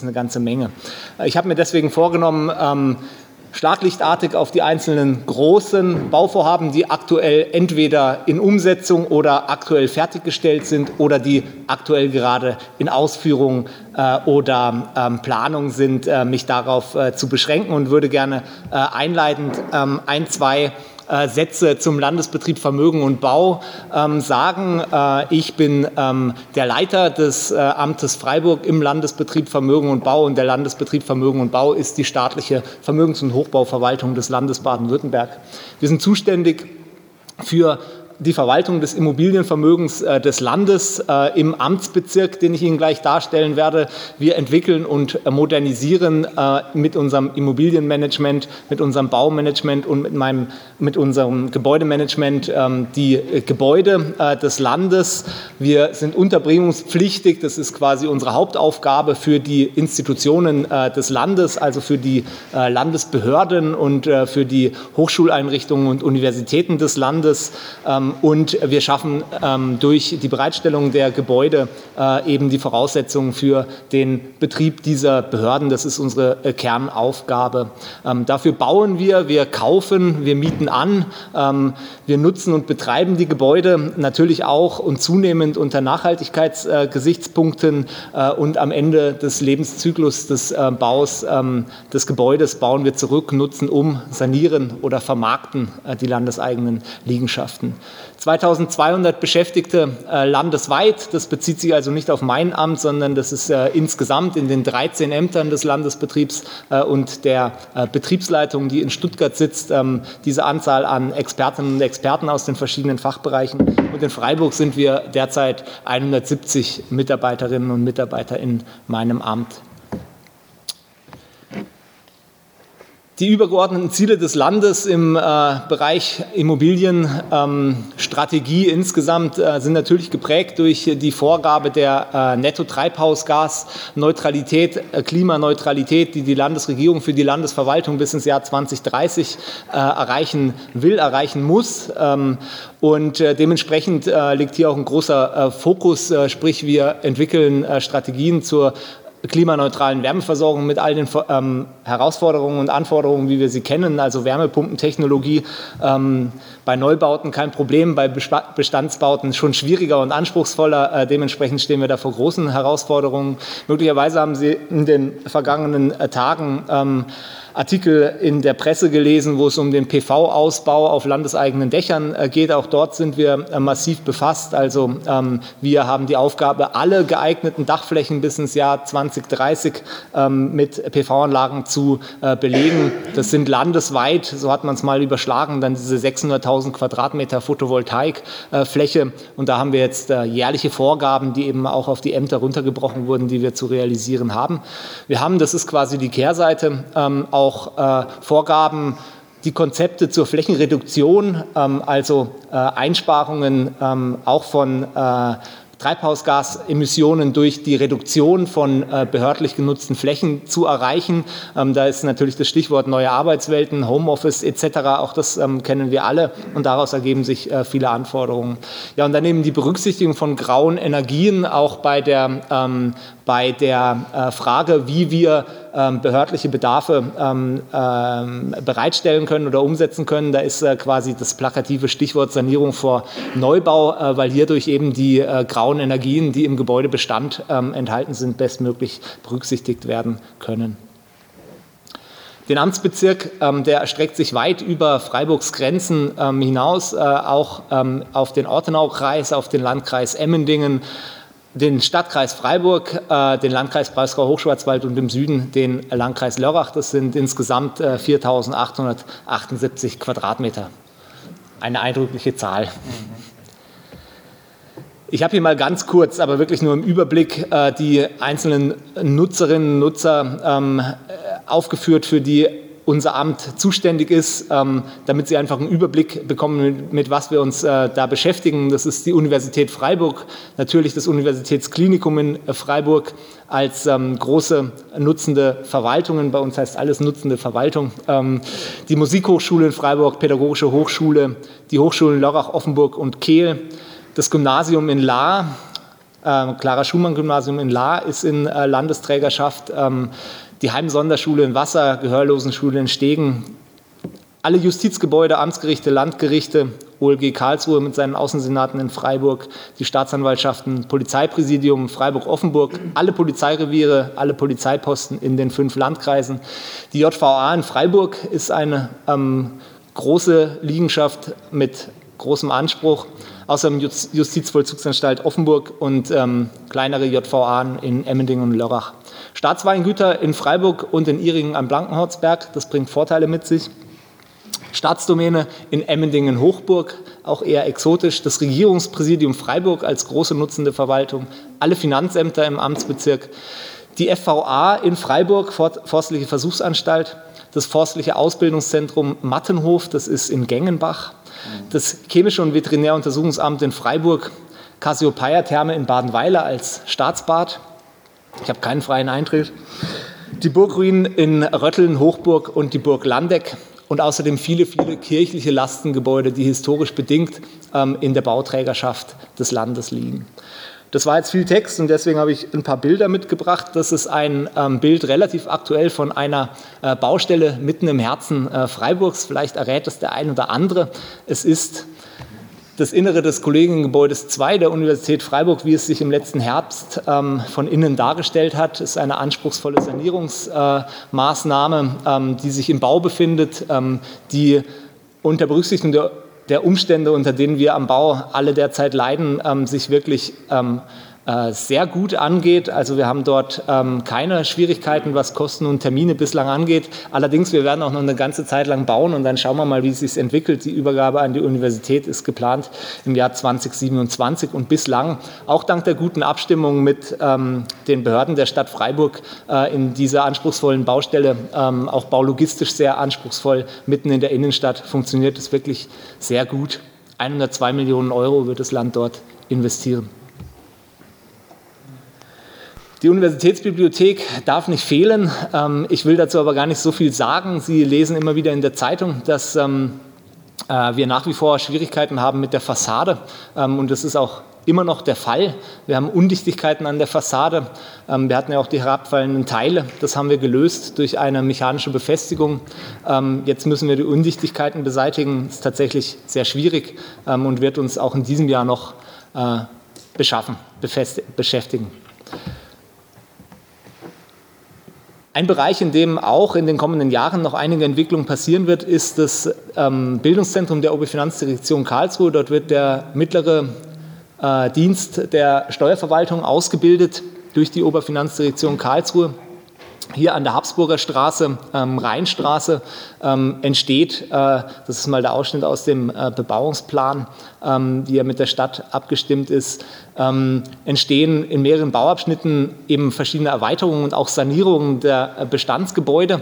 Das ist eine ganze Menge. Ich habe mir deswegen vorgenommen, schlaglichtartig auf die einzelnen großen Bauvorhaben, die aktuell entweder in Umsetzung oder aktuell fertiggestellt sind oder die aktuell gerade in Ausführung oder Planung sind, mich darauf zu beschränken und würde gerne einleitend ein, zwei Sätze zum Landesbetrieb Vermögen und Bau sagen. Ich bin der Leiter des Amtes Freiburg im Landesbetrieb Vermögen und Bau und der Landesbetrieb Vermögen und Bau ist die staatliche Vermögens- und Hochbauverwaltung des Landes Baden-Württemberg. Wir sind zuständig für die Verwaltung des Immobilienvermögens des Landes im Amtsbezirk, den ich Ihnen gleich darstellen werde. Wir entwickeln und modernisieren mit unserem Immobilienmanagement, mit unserem Baumanagement und mit unserem Gebäudemanagement die Gebäude des Landes. Wir sind unterbringungspflichtig. Das ist quasi unsere Hauptaufgabe für die Institutionen des Landes, also für die Landesbehörden und für die Hochschuleinrichtungen und Universitäten des Landes. Und wir schaffen durch die Bereitstellung der Gebäude eben die Voraussetzungen für den Betrieb dieser Behörden. Das ist unsere Kernaufgabe. Dafür bauen wir, kaufen, wir mieten an, wir nutzen und betreiben die Gebäude natürlich auch und zunehmend unter Nachhaltigkeitsgesichtspunkten. Und am Ende des Lebenszyklus des Baus des Gebäudes bauen wir zurück, nutzen um, sanieren oder vermarkten die landeseigenen Liegenschaften. 2200 Beschäftigte landesweit. Das bezieht sich also nicht auf mein Amt, sondern das ist insgesamt in den 13 Ämtern des Landesbetriebs und der Betriebsleitung, die in Stuttgart sitzt, diese Anzahl an Expertinnen und Experten aus den verschiedenen Fachbereichen. Und in Freiburg sind wir derzeit 170 Mitarbeiterinnen und Mitarbeiter in meinem Amt. Die übergeordneten Ziele des Landes im Bereich Immobilienstrategie insgesamt sind natürlich geprägt durch die Vorgabe der Netto-Treibhausgas-Neutralität, Klimaneutralität, die die Landesregierung für die Landesverwaltung bis ins Jahr 2030 erreichen muss. Und dementsprechend liegt hier auch ein großer Fokus, sprich wir entwickeln Strategien zur klimaneutralen Wärmeversorgung mit all den Herausforderungen und Anforderungen, wie wir sie kennen, also Wärmepumpentechnologie, bei Neubauten kein Problem, bei Bestandsbauten schon schwieriger und anspruchsvoller. Dementsprechend stehen wir da vor großen Herausforderungen. Möglicherweise haben Sie in den vergangenen Tagen Artikel in der Presse gelesen, wo es um den PV-Ausbau auf landeseigenen Dächern geht. Auch dort sind wir massiv befasst. Also wir haben die Aufgabe, alle geeigneten Dachflächen bis ins Jahr 2030 mit PV-Anlagen zu belegen. Das sind landesweit, so hat man es mal überschlagen, dann diese 600.000 Quadratmeter Photovoltaikfläche. Und da haben wir jetzt jährliche Vorgaben, die eben auch auf die Ämter runtergebrochen wurden, die wir zu realisieren haben. Wir haben, das ist quasi die Kehrseite, auch Vorgaben, die Konzepte zur Flächenreduktion, also Einsparungen auch von Treibhausgasemissionen durch die Reduktion von behördlich genutzten Flächen zu erreichen. Da ist natürlich das Stichwort neue Arbeitswelten, Homeoffice etc. Auch das kennen wir alle und daraus ergeben sich viele Anforderungen. Ja, und dann eben die Berücksichtigung von grauen Energien auch bei der Frage, wie wir behördliche Bedarfe bereitstellen können oder umsetzen können. Da ist quasi das plakative Stichwort Sanierung vor Neubau, weil hierdurch eben die grauen Energien, die im Gebäudebestand enthalten sind, bestmöglich berücksichtigt werden können. Den Amtsbezirk, der erstreckt sich weit über Freiburgs Grenzen hinaus, auch auf den Ortenaukreis, auf den Landkreis Emmendingen, den Stadtkreis Freiburg, den Landkreis Breisgau-Hochschwarzwald und im Süden den Landkreis Lörrach. Das sind insgesamt 4.878 Quadratmeter. Eine eindrückliche Zahl. Ich habe hier mal ganz kurz, aber wirklich nur im Überblick, die einzelnen Nutzerinnen und Nutzer aufgeführt, für die unser Amt zuständig ist, damit Sie einfach einen Überblick bekommen, mit was wir uns da beschäftigen. Das ist die Universität Freiburg, natürlich das Universitätsklinikum in Freiburg als große nutzende Verwaltungen, bei uns heißt alles nutzende Verwaltung, die Musikhochschule in Freiburg, Pädagogische Hochschule, die Hochschulen Lörrach, Offenburg und Kehl, das Gymnasium in Lahr, Clara-Schumann-Gymnasium in Lahr ist in Landesträgerschaft, die Heimsonderschule in Wasser, Gehörlosenschule in Stegen, alle Justizgebäude, Amtsgerichte, Landgerichte, OLG Karlsruhe mit seinen Außensenaten in Freiburg, die Staatsanwaltschaften, Polizeipräsidium Freiburg-Offenburg, alle Polizeireviere, alle Polizeiposten in den 5 Landkreisen. Die JVA in Freiburg ist eine große Liegenschaft mit großem Anspruch, außerdem Justizvollzugsanstalt Offenburg und kleinere JVA in Emmendingen und Lörrach. Staatsweingüter in Freiburg und in Ihringen am Blankenhornsberg, das bringt Vorteile mit sich. Staatsdomäne in Emmendingen Hochburg, auch eher exotisch. Das Regierungspräsidium Freiburg als große nutzende Verwaltung, alle Finanzämter im Amtsbezirk. Die FVA in Freiburg, Forstliche Versuchsanstalt, das Forstliche Ausbildungszentrum Mattenhof, das ist in Gengenbach. Das Chemische und Veterinäruntersuchungsamt in Freiburg, Cassiopeia-Therme in Badenweiler als Staatsbad. Ich habe keinen freien Eintritt. Die Burgruinen in Rötteln, Hochburg und die Burg Landeck. Und außerdem viele, viele kirchliche Lastengebäude, die historisch bedingt in der Bauträgerschaft des Landes liegen. Das war jetzt viel Text und deswegen habe ich ein paar Bilder mitgebracht. Das ist ein Bild relativ aktuell von einer Baustelle mitten im Herzen Freiburgs. Vielleicht errät es der ein oder andere. Es ist das Innere des Kollegiengebäudes 2 der Universität Freiburg, wie es sich im letzten Herbst von innen dargestellt hat, ist eine anspruchsvolle Sanierungsmaßnahme, die sich im Bau befindet, die unter Berücksichtigung der Umstände, unter denen wir am Bau alle derzeit leiden, sich wirklich sehr gut angeht. Also wir haben dort keine Schwierigkeiten, was Kosten und Termine bislang angeht. Allerdings, wir werden auch noch eine ganze Zeit lang bauen und dann schauen wir mal, wie es sich entwickelt. Die Übergabe an die Universität ist geplant im Jahr 2027 und bislang, auch dank der guten Abstimmung mit den Behörden der Stadt Freiburg in dieser anspruchsvollen Baustelle, auch baulogistisch sehr anspruchsvoll, mitten in der Innenstadt, funktioniert es wirklich sehr gut. 102 Millionen Euro wird das Land dort investieren. Die Universitätsbibliothek darf nicht fehlen. Ich will dazu aber gar nicht so viel sagen. Sie lesen immer wieder in der Zeitung, dass wir nach wie vor Schwierigkeiten haben mit der Fassade. Und das ist auch immer noch der Fall. Wir haben Undichtigkeiten an der Fassade. Wir hatten ja auch die herabfallenden Teile. Das haben wir gelöst durch eine mechanische Befestigung. Jetzt müssen wir die Undichtigkeiten beseitigen. Das ist tatsächlich sehr schwierig und wird uns auch in diesem Jahr noch beschäftigen. Ein Bereich, in dem auch in den kommenden Jahren noch einige Entwicklung passieren wird, ist das Bildungszentrum der Oberfinanzdirektion Karlsruhe. Dort wird der mittlere Dienst der Steuerverwaltung ausgebildet durch die Oberfinanzdirektion Karlsruhe. Hier an der Habsburger Straße, Rheinstraße, entsteht, das ist mal der Ausschnitt aus dem Bebauungsplan, wie er mit der Stadt abgestimmt ist, entstehen in mehreren Bauabschnitten eben verschiedene Erweiterungen und auch Sanierungen der Bestandsgebäude.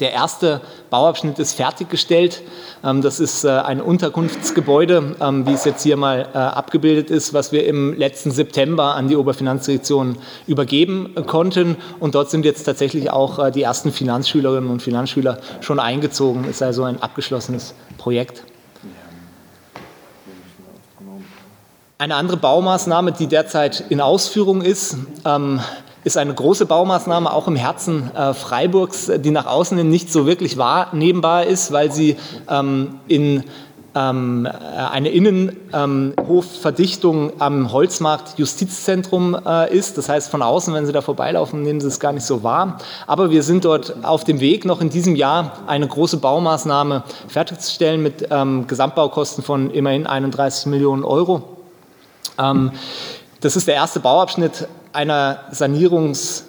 Der erste Bauabschnitt ist fertiggestellt. Das ist ein Unterkunftsgebäude, wie es jetzt hier mal abgebildet ist, was wir im letzten September an die Oberfinanzdirektion übergeben konnten. Und dort sind jetzt tatsächlich auch die ersten Finanzschülerinnen und Finanzschüler schon eingezogen. Ist also ein abgeschlossenes Projekt. Eine andere Baumaßnahme, die derzeit in Ausführung ist eine große Baumaßnahme, auch im Herzen Freiburgs, die nach außen hin nicht so wirklich wahrnehmbar ist, weil sie eine Innenhofverdichtung am Holzmarkt Justizzentrum ist. Das heißt, von außen, wenn Sie da vorbeilaufen, nehmen Sie es gar nicht so wahr. Aber wir sind dort auf dem Weg, noch in diesem Jahr eine große Baumaßnahme fertigzustellen mit Gesamtbaukosten von immerhin 31 Millionen Euro. Das ist der erste Bauabschnitt einer Sanierungs-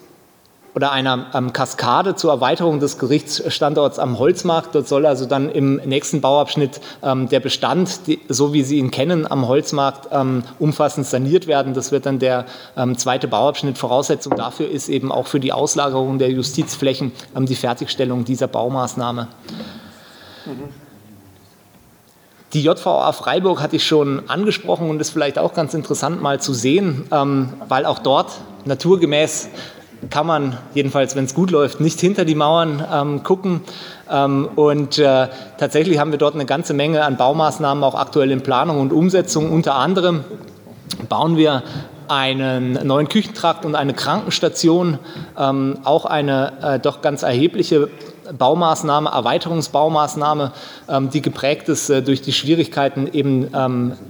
oder einer Kaskade zur Erweiterung des Gerichtsstandorts am Holzmarkt. Dort soll also dann im nächsten Bauabschnitt der Bestand, so wie Sie ihn kennen, am Holzmarkt umfassend saniert werden. Das wird dann der zweite Bauabschnitt. Voraussetzung dafür ist eben auch für die Auslagerung der Justizflächen die Fertigstellung dieser Baumaßnahme. Die JVA Freiburg hatte ich schon angesprochen und ist vielleicht auch ganz interessant mal zu sehen, weil auch dort naturgemäß kann man, jedenfalls wenn es gut läuft, nicht hinter die Mauern gucken. Und tatsächlich haben wir dort eine ganze Menge an Baumaßnahmen auch aktuell in Planung und Umsetzung. Unter anderem bauen wir einen neuen Küchentrakt und eine Krankenstation, auch eine doch ganz erhebliche Baumaßnahme, Erweiterungsbaumaßnahme, die geprägt ist durch die Schwierigkeiten eben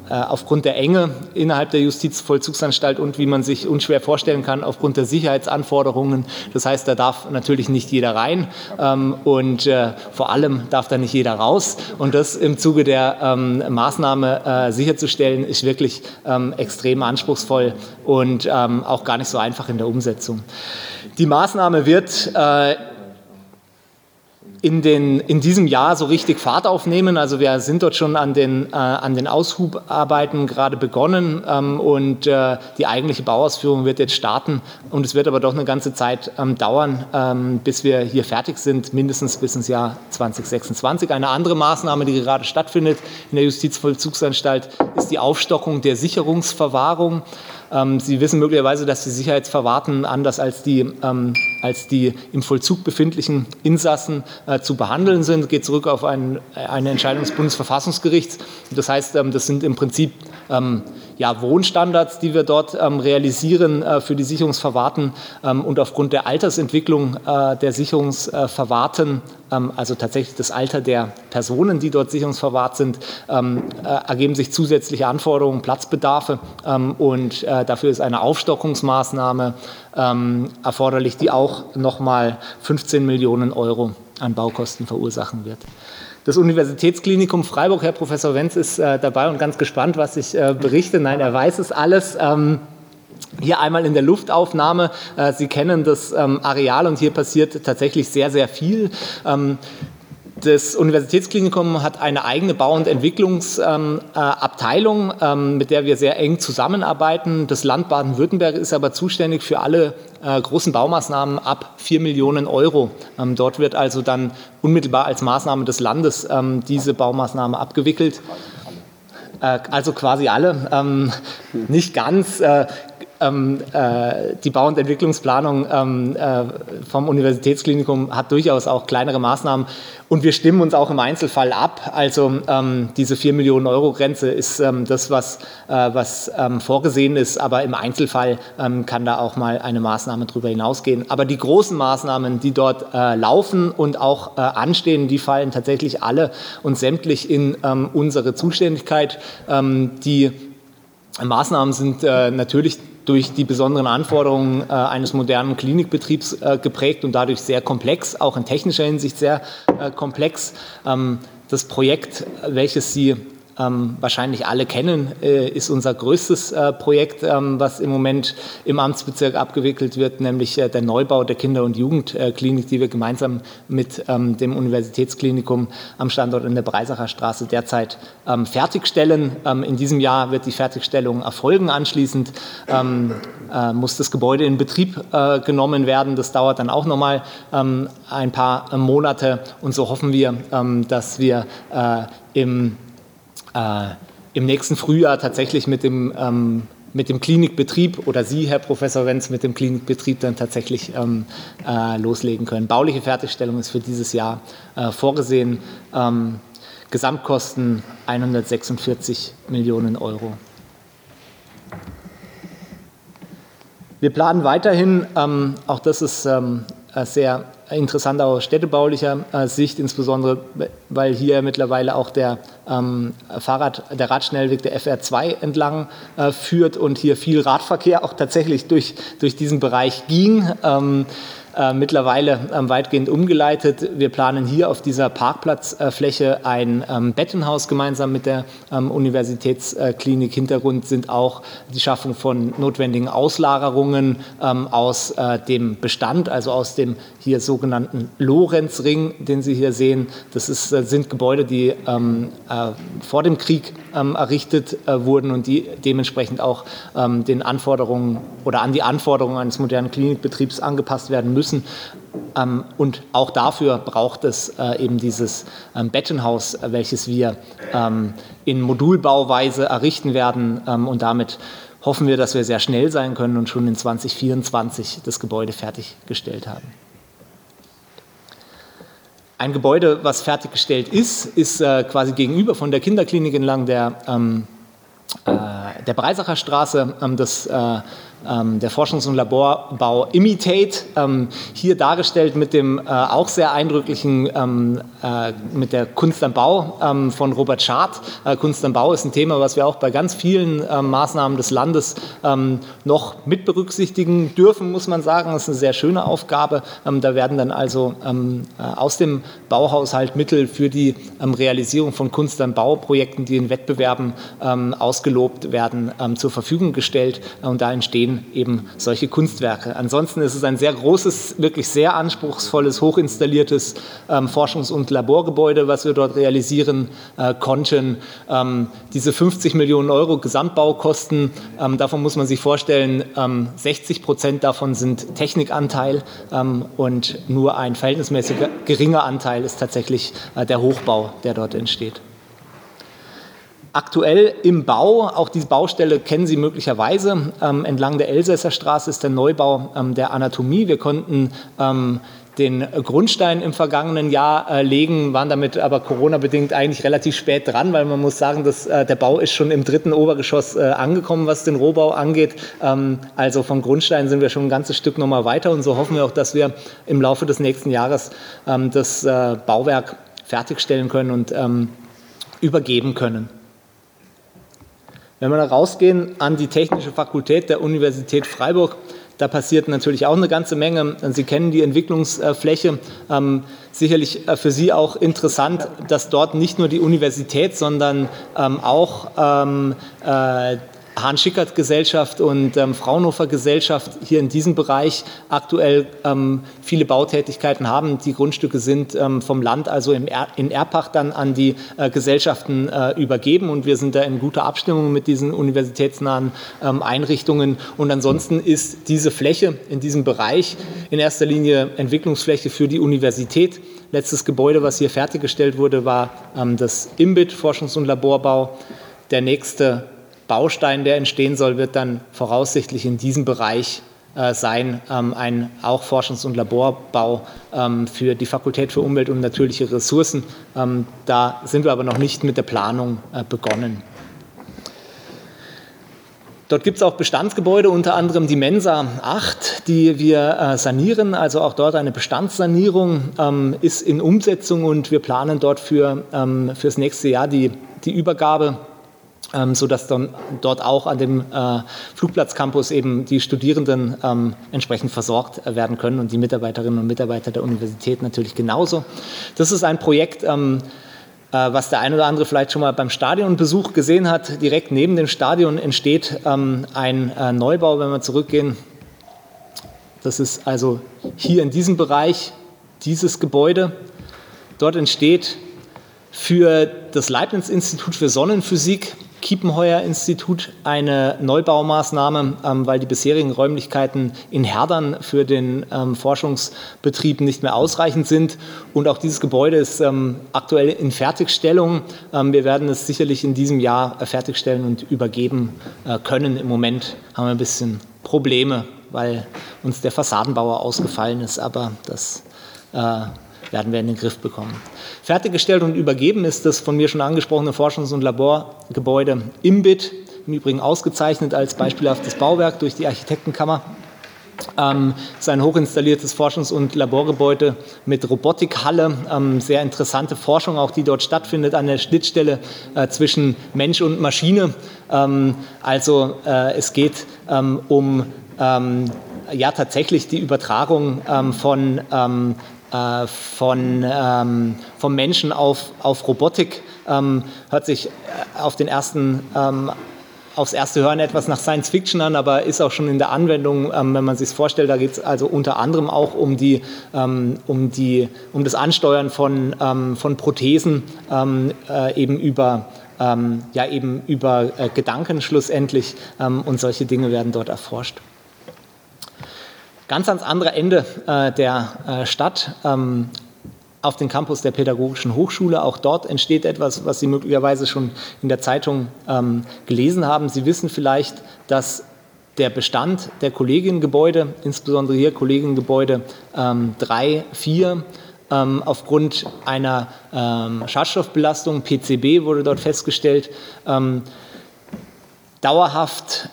aufgrund der Enge innerhalb der Justizvollzugsanstalt und wie man sich unschwer vorstellen kann, aufgrund der Sicherheitsanforderungen. Das heißt, da darf natürlich nicht jeder rein und vor allem darf da nicht jeder raus. Und das im Zuge der Maßnahme sicherzustellen, ist wirklich extrem anspruchsvoll und auch gar nicht so einfach in der Umsetzung. Die Maßnahme wird in diesem Jahr so richtig Fahrt aufnehmen. Also wir sind dort schon an den Aushubarbeiten gerade begonnen und die eigentliche Bauausführung wird jetzt starten. Und es wird aber doch eine ganze Zeit dauern, bis wir hier fertig sind, mindestens bis ins Jahr 2026. Eine andere Maßnahme, die gerade stattfindet in der Justizvollzugsanstalt, ist die Aufstockung der Sicherungsverwahrung. Sie wissen möglicherweise, dass die Sicherheitsverwahrten anders als die im Vollzug befindlichen Insassen zu behandeln sind. Das geht zurück auf eine Entscheidung des Bundesverfassungsgerichts. Das heißt, das sind im Prinzip Wohnstandards, die wir dort realisieren für die Sicherungsverwahrten und aufgrund der Altersentwicklung der Sicherungsverwahrten, also tatsächlich das Alter der Personen, die dort sicherungsverwahrt sind, ergeben sich zusätzliche Anforderungen, Platzbedarfe und dafür ist eine Aufstockungsmaßnahme erforderlich, die auch nochmal 15 Millionen Euro an Baukosten verursachen wird. Das Universitätsklinikum Freiburg, Herr Professor Wenz ist dabei und ganz gespannt, was ich berichte. Nein, er weiß es alles. Hier einmal in der Luftaufnahme. Sie kennen das Areal und hier passiert tatsächlich sehr, sehr viel. Das Universitätsklinikum hat eine eigene Bau- und Entwicklungsabteilung, mit der wir sehr eng zusammenarbeiten. Das Land Baden-Württemberg ist aber zuständig für alle großen Baumaßnahmen ab 4 Millionen Euro. Dort wird also dann unmittelbar als Maßnahme des Landes diese Baumaßnahme abgewickelt. Also quasi alle, nicht ganz. Die Bau- und Entwicklungsplanung vom Universitätsklinikum hat durchaus auch kleinere Maßnahmen und wir stimmen uns auch im Einzelfall ab. Also diese 4-Millionen-Euro-Grenze ist das, was vorgesehen ist, aber im Einzelfall kann da auch mal eine Maßnahme drüber hinausgehen. Aber die großen Maßnahmen, die dort laufen und auch anstehen, die fallen tatsächlich alle und sämtlich in unsere Zuständigkeit. Die Maßnahmen sind natürlich durch die besonderen Anforderungen eines modernen Klinikbetriebs geprägt und dadurch sehr komplex, auch in technischer Hinsicht sehr komplex. Das Projekt, welches Sie wahrscheinlich alle kennen, ist unser größtes Projekt, was im Moment im Amtsbezirk abgewickelt wird, nämlich der Neubau der Kinder- und Jugendklinik, die wir gemeinsam mit dem Universitätsklinikum am Standort in der Breisacher Straße derzeit fertigstellen. In diesem Jahr wird die Fertigstellung erfolgen. Anschließend muss das Gebäude in Betrieb genommen werden. Das dauert dann auch nochmal ein paar Monate und so hoffen wir, dass wir im nächsten Frühjahr tatsächlich mit dem Klinikbetrieb oder Sie, Herr Professor Wenz, mit dem Klinikbetrieb dann tatsächlich loslegen können. Bauliche Fertigstellung ist für dieses Jahr vorgesehen. Gesamtkosten 146 Millionen Euro. Wir planen weiterhin, auch das ist sehr interessant aus städtebaulicher Sicht, insbesondere weil hier mittlerweile auch der Radschnellweg, der FR2, entlang führt und hier viel Radverkehr auch tatsächlich durch diesen Bereich ging. Mittlerweile weitgehend umgeleitet. Wir planen hier auf dieser Parkplatzfläche ein Bettenhaus gemeinsam mit der Universitätsklinik. Hintergrund sind auch die Schaffung von notwendigen Auslagerungen aus dem Bestand, also aus dem hier sogenannten Lorenzring, den Sie hier sehen. Das sind Gebäude, die vor dem Krieg errichtet wurden und die dementsprechend auch den Anforderungen oder an die Anforderungen eines modernen Klinikbetriebs angepasst werden müssen. Und auch dafür braucht es eben dieses Bettenhaus, welches wir in Modulbauweise errichten werden. Und damit hoffen wir, dass wir sehr schnell sein können und schon in 2024 das Gebäude fertiggestellt haben. Ein Gebäude, was fertiggestellt ist, ist quasi gegenüber von der Kinderklinik entlang der der Breisacher Straße der Forschungs- und Laborbau Imitate, hier dargestellt mit dem auch sehr eindrücklichen, mit der Kunst am Bau von Robert Schad. Kunst am Bau ist ein Thema, was wir auch bei ganz vielen Maßnahmen des Landes noch mit berücksichtigen dürfen, muss man sagen. Das ist eine sehr schöne Aufgabe. Da werden dann also aus dem Bauhaushalt Mittel für die Realisierung von Kunst am Bau-Projekten, die in Wettbewerben ausgelobt werden, zur Verfügung gestellt. Und da entstehen eben solche Kunstwerke. Ansonsten ist es ein sehr großes, wirklich sehr anspruchsvolles, hochinstalliertes Forschungs- und Laborgebäude, was wir dort realisieren konnten. Diese 50 Millionen Euro Gesamtbaukosten, davon muss man sich vorstellen, 60% davon sind Technikanteil und nur ein verhältnismäßig geringer Anteil ist tatsächlich der Hochbau, der dort entsteht. Aktuell im Bau, auch diese Baustelle kennen Sie möglicherweise, entlang der Elsässer Straße ist der Neubau der Anatomie. Wir konnten den Grundstein im vergangenen Jahr legen, waren damit aber Corona-bedingt eigentlich relativ spät dran, weil man muss sagen, dass der Bau ist schon im dritten Obergeschoss angekommen, was den Rohbau angeht. Also vom Grundstein sind wir schon ein ganzes Stück nochmal weiter und so hoffen wir auch, dass wir im Laufe des nächsten Jahres das Bauwerk fertigstellen können und übergeben können. Wenn wir da rausgehen an die Technische Fakultät der Universität Freiburg, da passiert natürlich auch eine ganze Menge. Sie kennen die Entwicklungsfläche. Sicherlich für Sie auch interessant, dass dort nicht nur die Universität, sondern auch Hahn-Schickert-Gesellschaft und Fraunhofer-Gesellschaft hier in diesem Bereich aktuell viele Bautätigkeiten haben. Die Grundstücke sind vom Land, also in Erpach, dann an die Gesellschaften übergeben und wir sind da in guter Abstimmung mit diesen universitätsnahen Einrichtungen. Und ansonsten ist diese Fläche in diesem Bereich in erster Linie Entwicklungsfläche für die Universität. Letztes Gebäude, was hier fertiggestellt wurde, war das IMBIT, Forschungs- und Laborbau. Der nächste Baustein, der entstehen soll, wird dann voraussichtlich in diesem Bereich sein, ein auch Forschungs- und Laborbau für die Fakultät für Umwelt und natürliche Ressourcen. Da sind wir aber noch nicht mit der Planung begonnen. Dort gibt es auch Bestandsgebäude, unter anderem die Mensa 8, die wir sanieren. Also auch dort eine Bestandssanierung ist in Umsetzung und wir planen dort für das nächste Jahr die Übergabe, sodass dann dort auch an dem Flugplatzcampus eben die Studierenden entsprechend versorgt werden können und die Mitarbeiterinnen und Mitarbeiter der Universität natürlich genauso. Das ist ein Projekt, was der ein oder andere vielleicht schon mal beim Stadionbesuch gesehen hat. Direkt neben dem Stadion entsteht ein Neubau, wenn wir zurückgehen. Das ist also hier in diesem Bereich dieses Gebäude. Dort entsteht für das Leibniz-Institut für Sonnenphysik Kiepenheuer-Institut eine Neubaumaßnahme, weil die bisherigen Räumlichkeiten in Herdern für den Forschungsbetrieb nicht mehr ausreichend sind. Und auch dieses Gebäude ist aktuell in Fertigstellung. Wir werden es sicherlich in diesem Jahr fertigstellen und übergeben können. Im Moment haben wir ein bisschen Probleme, weil uns der Fassadenbauer ausgefallen ist, aber das werden wir in den Griff bekommen. Fertiggestellt und übergeben ist das von mir schon angesprochene Forschungs- und Laborgebäude IMBIT, im Übrigen ausgezeichnet als beispielhaftes Bauwerk durch die Architektenkammer. Es ist ein hochinstalliertes Forschungs- und Laborgebäude mit Robotikhalle, sehr interessante Forschung, auch die dort stattfindet an der Schnittstelle zwischen Mensch und Maschine. Es geht um tatsächlich die Übertragung vom Menschen auf Robotik. Hört sich aufs erste Hören etwas nach Science-Fiction an, aber ist auch schon in der Anwendung, wenn man sich es vorstellt, da geht es also unter anderem auch um das Ansteuern von Prothesen eben über Gedanken schlussendlich und solche Dinge werden dort erforscht. Ganz ans andere Ende der Stadt, auf den Campus der Pädagogischen Hochschule. Auch dort entsteht etwas, was Sie möglicherweise schon in der Zeitung gelesen haben. Sie wissen vielleicht, dass der Bestand der Kollegiengebäude, insbesondere hier Kollegiengebäude 3, 4, aufgrund einer Schadstoffbelastung, PCB wurde dort festgestellt, dauerhaft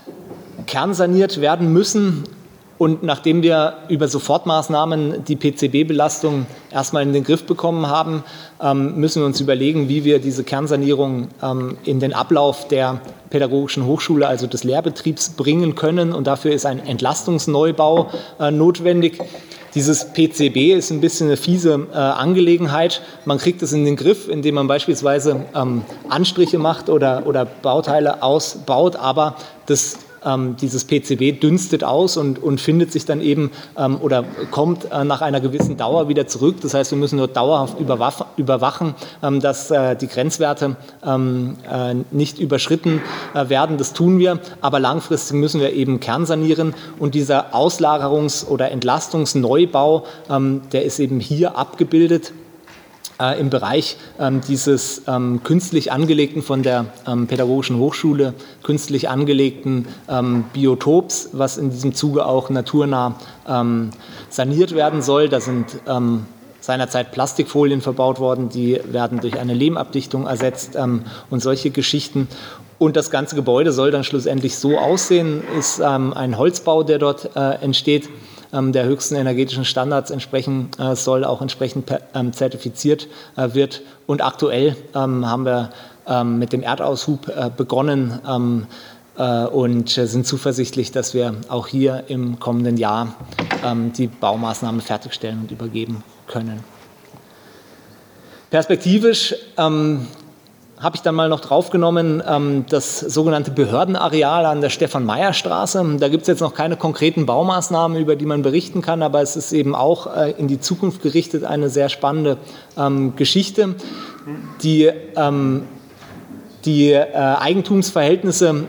kernsaniert werden müssen. Und nachdem wir über Sofortmaßnahmen die PCB-Belastung erstmal in den Griff bekommen haben, müssen wir uns überlegen, wie wir diese Kernsanierung in den Ablauf der Pädagogischen Hochschule, also des Lehrbetriebs, bringen können. Und dafür ist ein Entlastungsneubau notwendig. Dieses PCB ist ein bisschen eine fiese Angelegenheit. Man kriegt es in den Griff, indem man beispielsweise Anstriche macht oder Bauteile ausbaut, aber dieses PCB dünstet aus und findet sich dann eben oder kommt nach einer gewissen Dauer wieder zurück. Das heißt, wir müssen nur dauerhaft überwachen, dass die Grenzwerte nicht überschritten werden. Das tun wir, aber langfristig müssen wir eben kernsanieren. Und dieser Auslagerungs- oder Entlastungsneubau, der ist eben hier abgebildet im Bereich dieses künstlich angelegten, von der Pädagogischen Hochschule künstlich angelegten Biotops, was in diesem Zuge auch naturnah saniert werden soll. Da sind seinerzeit Plastikfolien verbaut worden, die werden durch eine Lehmabdichtung ersetzt und solche Geschichten. Und das ganze Gebäude soll dann schlussendlich so aussehen, ist ein Holzbau, der dort entsteht, der höchsten energetischen Standards entsprechen soll, auch entsprechend zertifiziert wird. Und aktuell haben wir mit dem Erdaushub begonnen und sind zuversichtlich, dass wir auch hier im kommenden Jahr die Baumaßnahmen fertigstellen und übergeben können. Perspektivisch habe ich dann mal noch draufgenommen, das sogenannte Behördenareal an der Stefan-Meyer-Straße. Da gibt es jetzt noch keine konkreten Baumaßnahmen, über die man berichten kann, aber es ist eben auch in die Zukunft gerichtet eine sehr spannende Geschichte. Die Eigentumsverhältnisse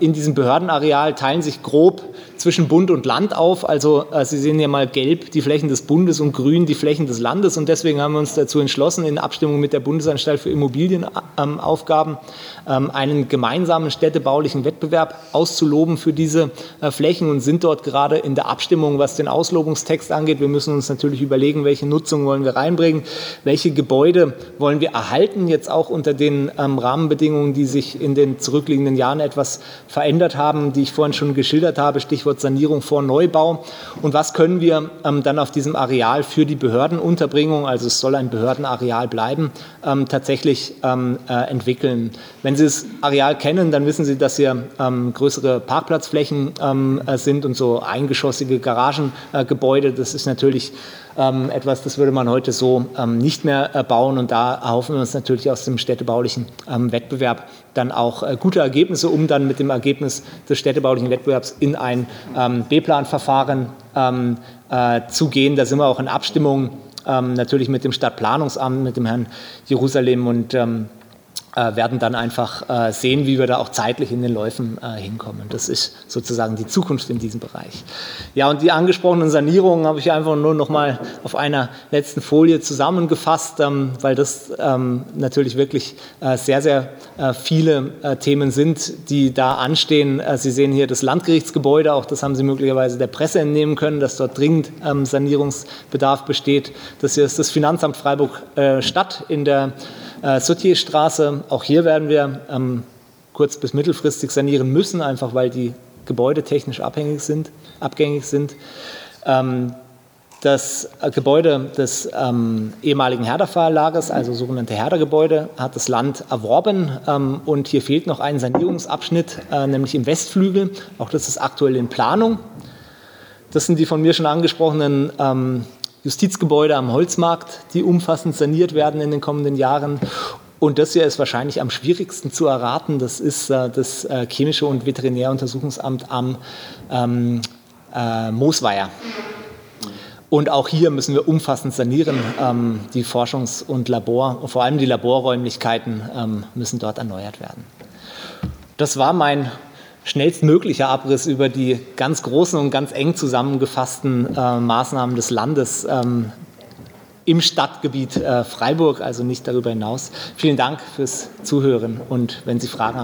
in diesem Behördenareal teilen sich grob zwischen Bund und Land auf. Also Sie sehen hier mal gelb die Flächen des Bundes und grün die Flächen des Landes. Und deswegen haben wir uns dazu entschlossen, in Abstimmung mit der Bundesanstalt für Immobilienaufgaben einen gemeinsamen städtebaulichen Wettbewerb auszuloben für diese Flächen und sind dort gerade in der Abstimmung, was den Auslobungstext angeht. Wir müssen uns natürlich überlegen, welche Nutzung wollen wir reinbringen, welche Gebäude wollen wir erhalten, jetzt auch unter den Rahmenbedingungen, die sich in den zurückliegenden Jahren etwas verändert haben, die ich vorhin schon geschildert habe, Stichwort Sanierung vor Neubau. Und was können wir dann auf diesem Areal für die Behördenunterbringung, also es soll ein Behördenareal bleiben, tatsächlich entwickeln. Wenn Sie das Areal kennen, dann wissen Sie, dass hier größere Parkplatzflächen sind und so eingeschossige Garagengebäude. Das ist natürlich etwas, das würde man heute so nicht mehr bauen. Und da erhoffen wir uns natürlich aus dem städtebaulichen Wettbewerb dann auch gute Ergebnisse, um dann mit dem Ergebnis des städtebaulichen Wettbewerbs in ein B-Plan-Verfahren zu gehen. Da sind wir auch in Abstimmung natürlich mit dem Stadtplanungsamt, mit dem Herrn Jerusalem und werden dann einfach sehen, wie wir da auch zeitlich in den Läufen hinkommen. Das ist sozusagen die Zukunft in diesem Bereich. Ja, und die angesprochenen Sanierungen habe ich einfach nur noch mal auf einer letzten Folie zusammengefasst, weil das natürlich wirklich sehr, sehr viele Themen sind, die da anstehen. Sie sehen hier das Landgerichtsgebäude, auch das haben Sie möglicherweise der Presse entnehmen können, dass dort dringend Sanierungsbedarf besteht. Das hier ist das Finanzamt Freiburg Stadt in der Soutierstraße, auch hier werden wir kurz- bis mittelfristig sanieren müssen, einfach weil die Gebäude technisch abgängig sind. Das Gebäude des ehemaligen Herder-Verlagers, also sogenannte Herder-Gebäude, hat das Land erworben. Und hier fehlt noch ein Sanierungsabschnitt, nämlich im Westflügel. Auch das ist aktuell in Planung. Das sind die von mir schon angesprochenen Justizgebäude am Holzmarkt, die umfassend saniert werden in den kommenden Jahren. Und das hier ist wahrscheinlich am schwierigsten zu erraten. Das ist das Chemische und Veterinäruntersuchungsamt am Moosweier. Und auch hier müssen wir umfassend sanieren. Die Forschungs- und vor allem die Laborräumlichkeiten müssen dort erneuert werden. Das war mein schnellstmöglicher Abriss über die ganz großen und ganz eng zusammengefassten Maßnahmen des Landes im Stadtgebiet Freiburg, also nicht darüber hinaus. Vielen Dank fürs Zuhören und wenn Sie Fragen haben.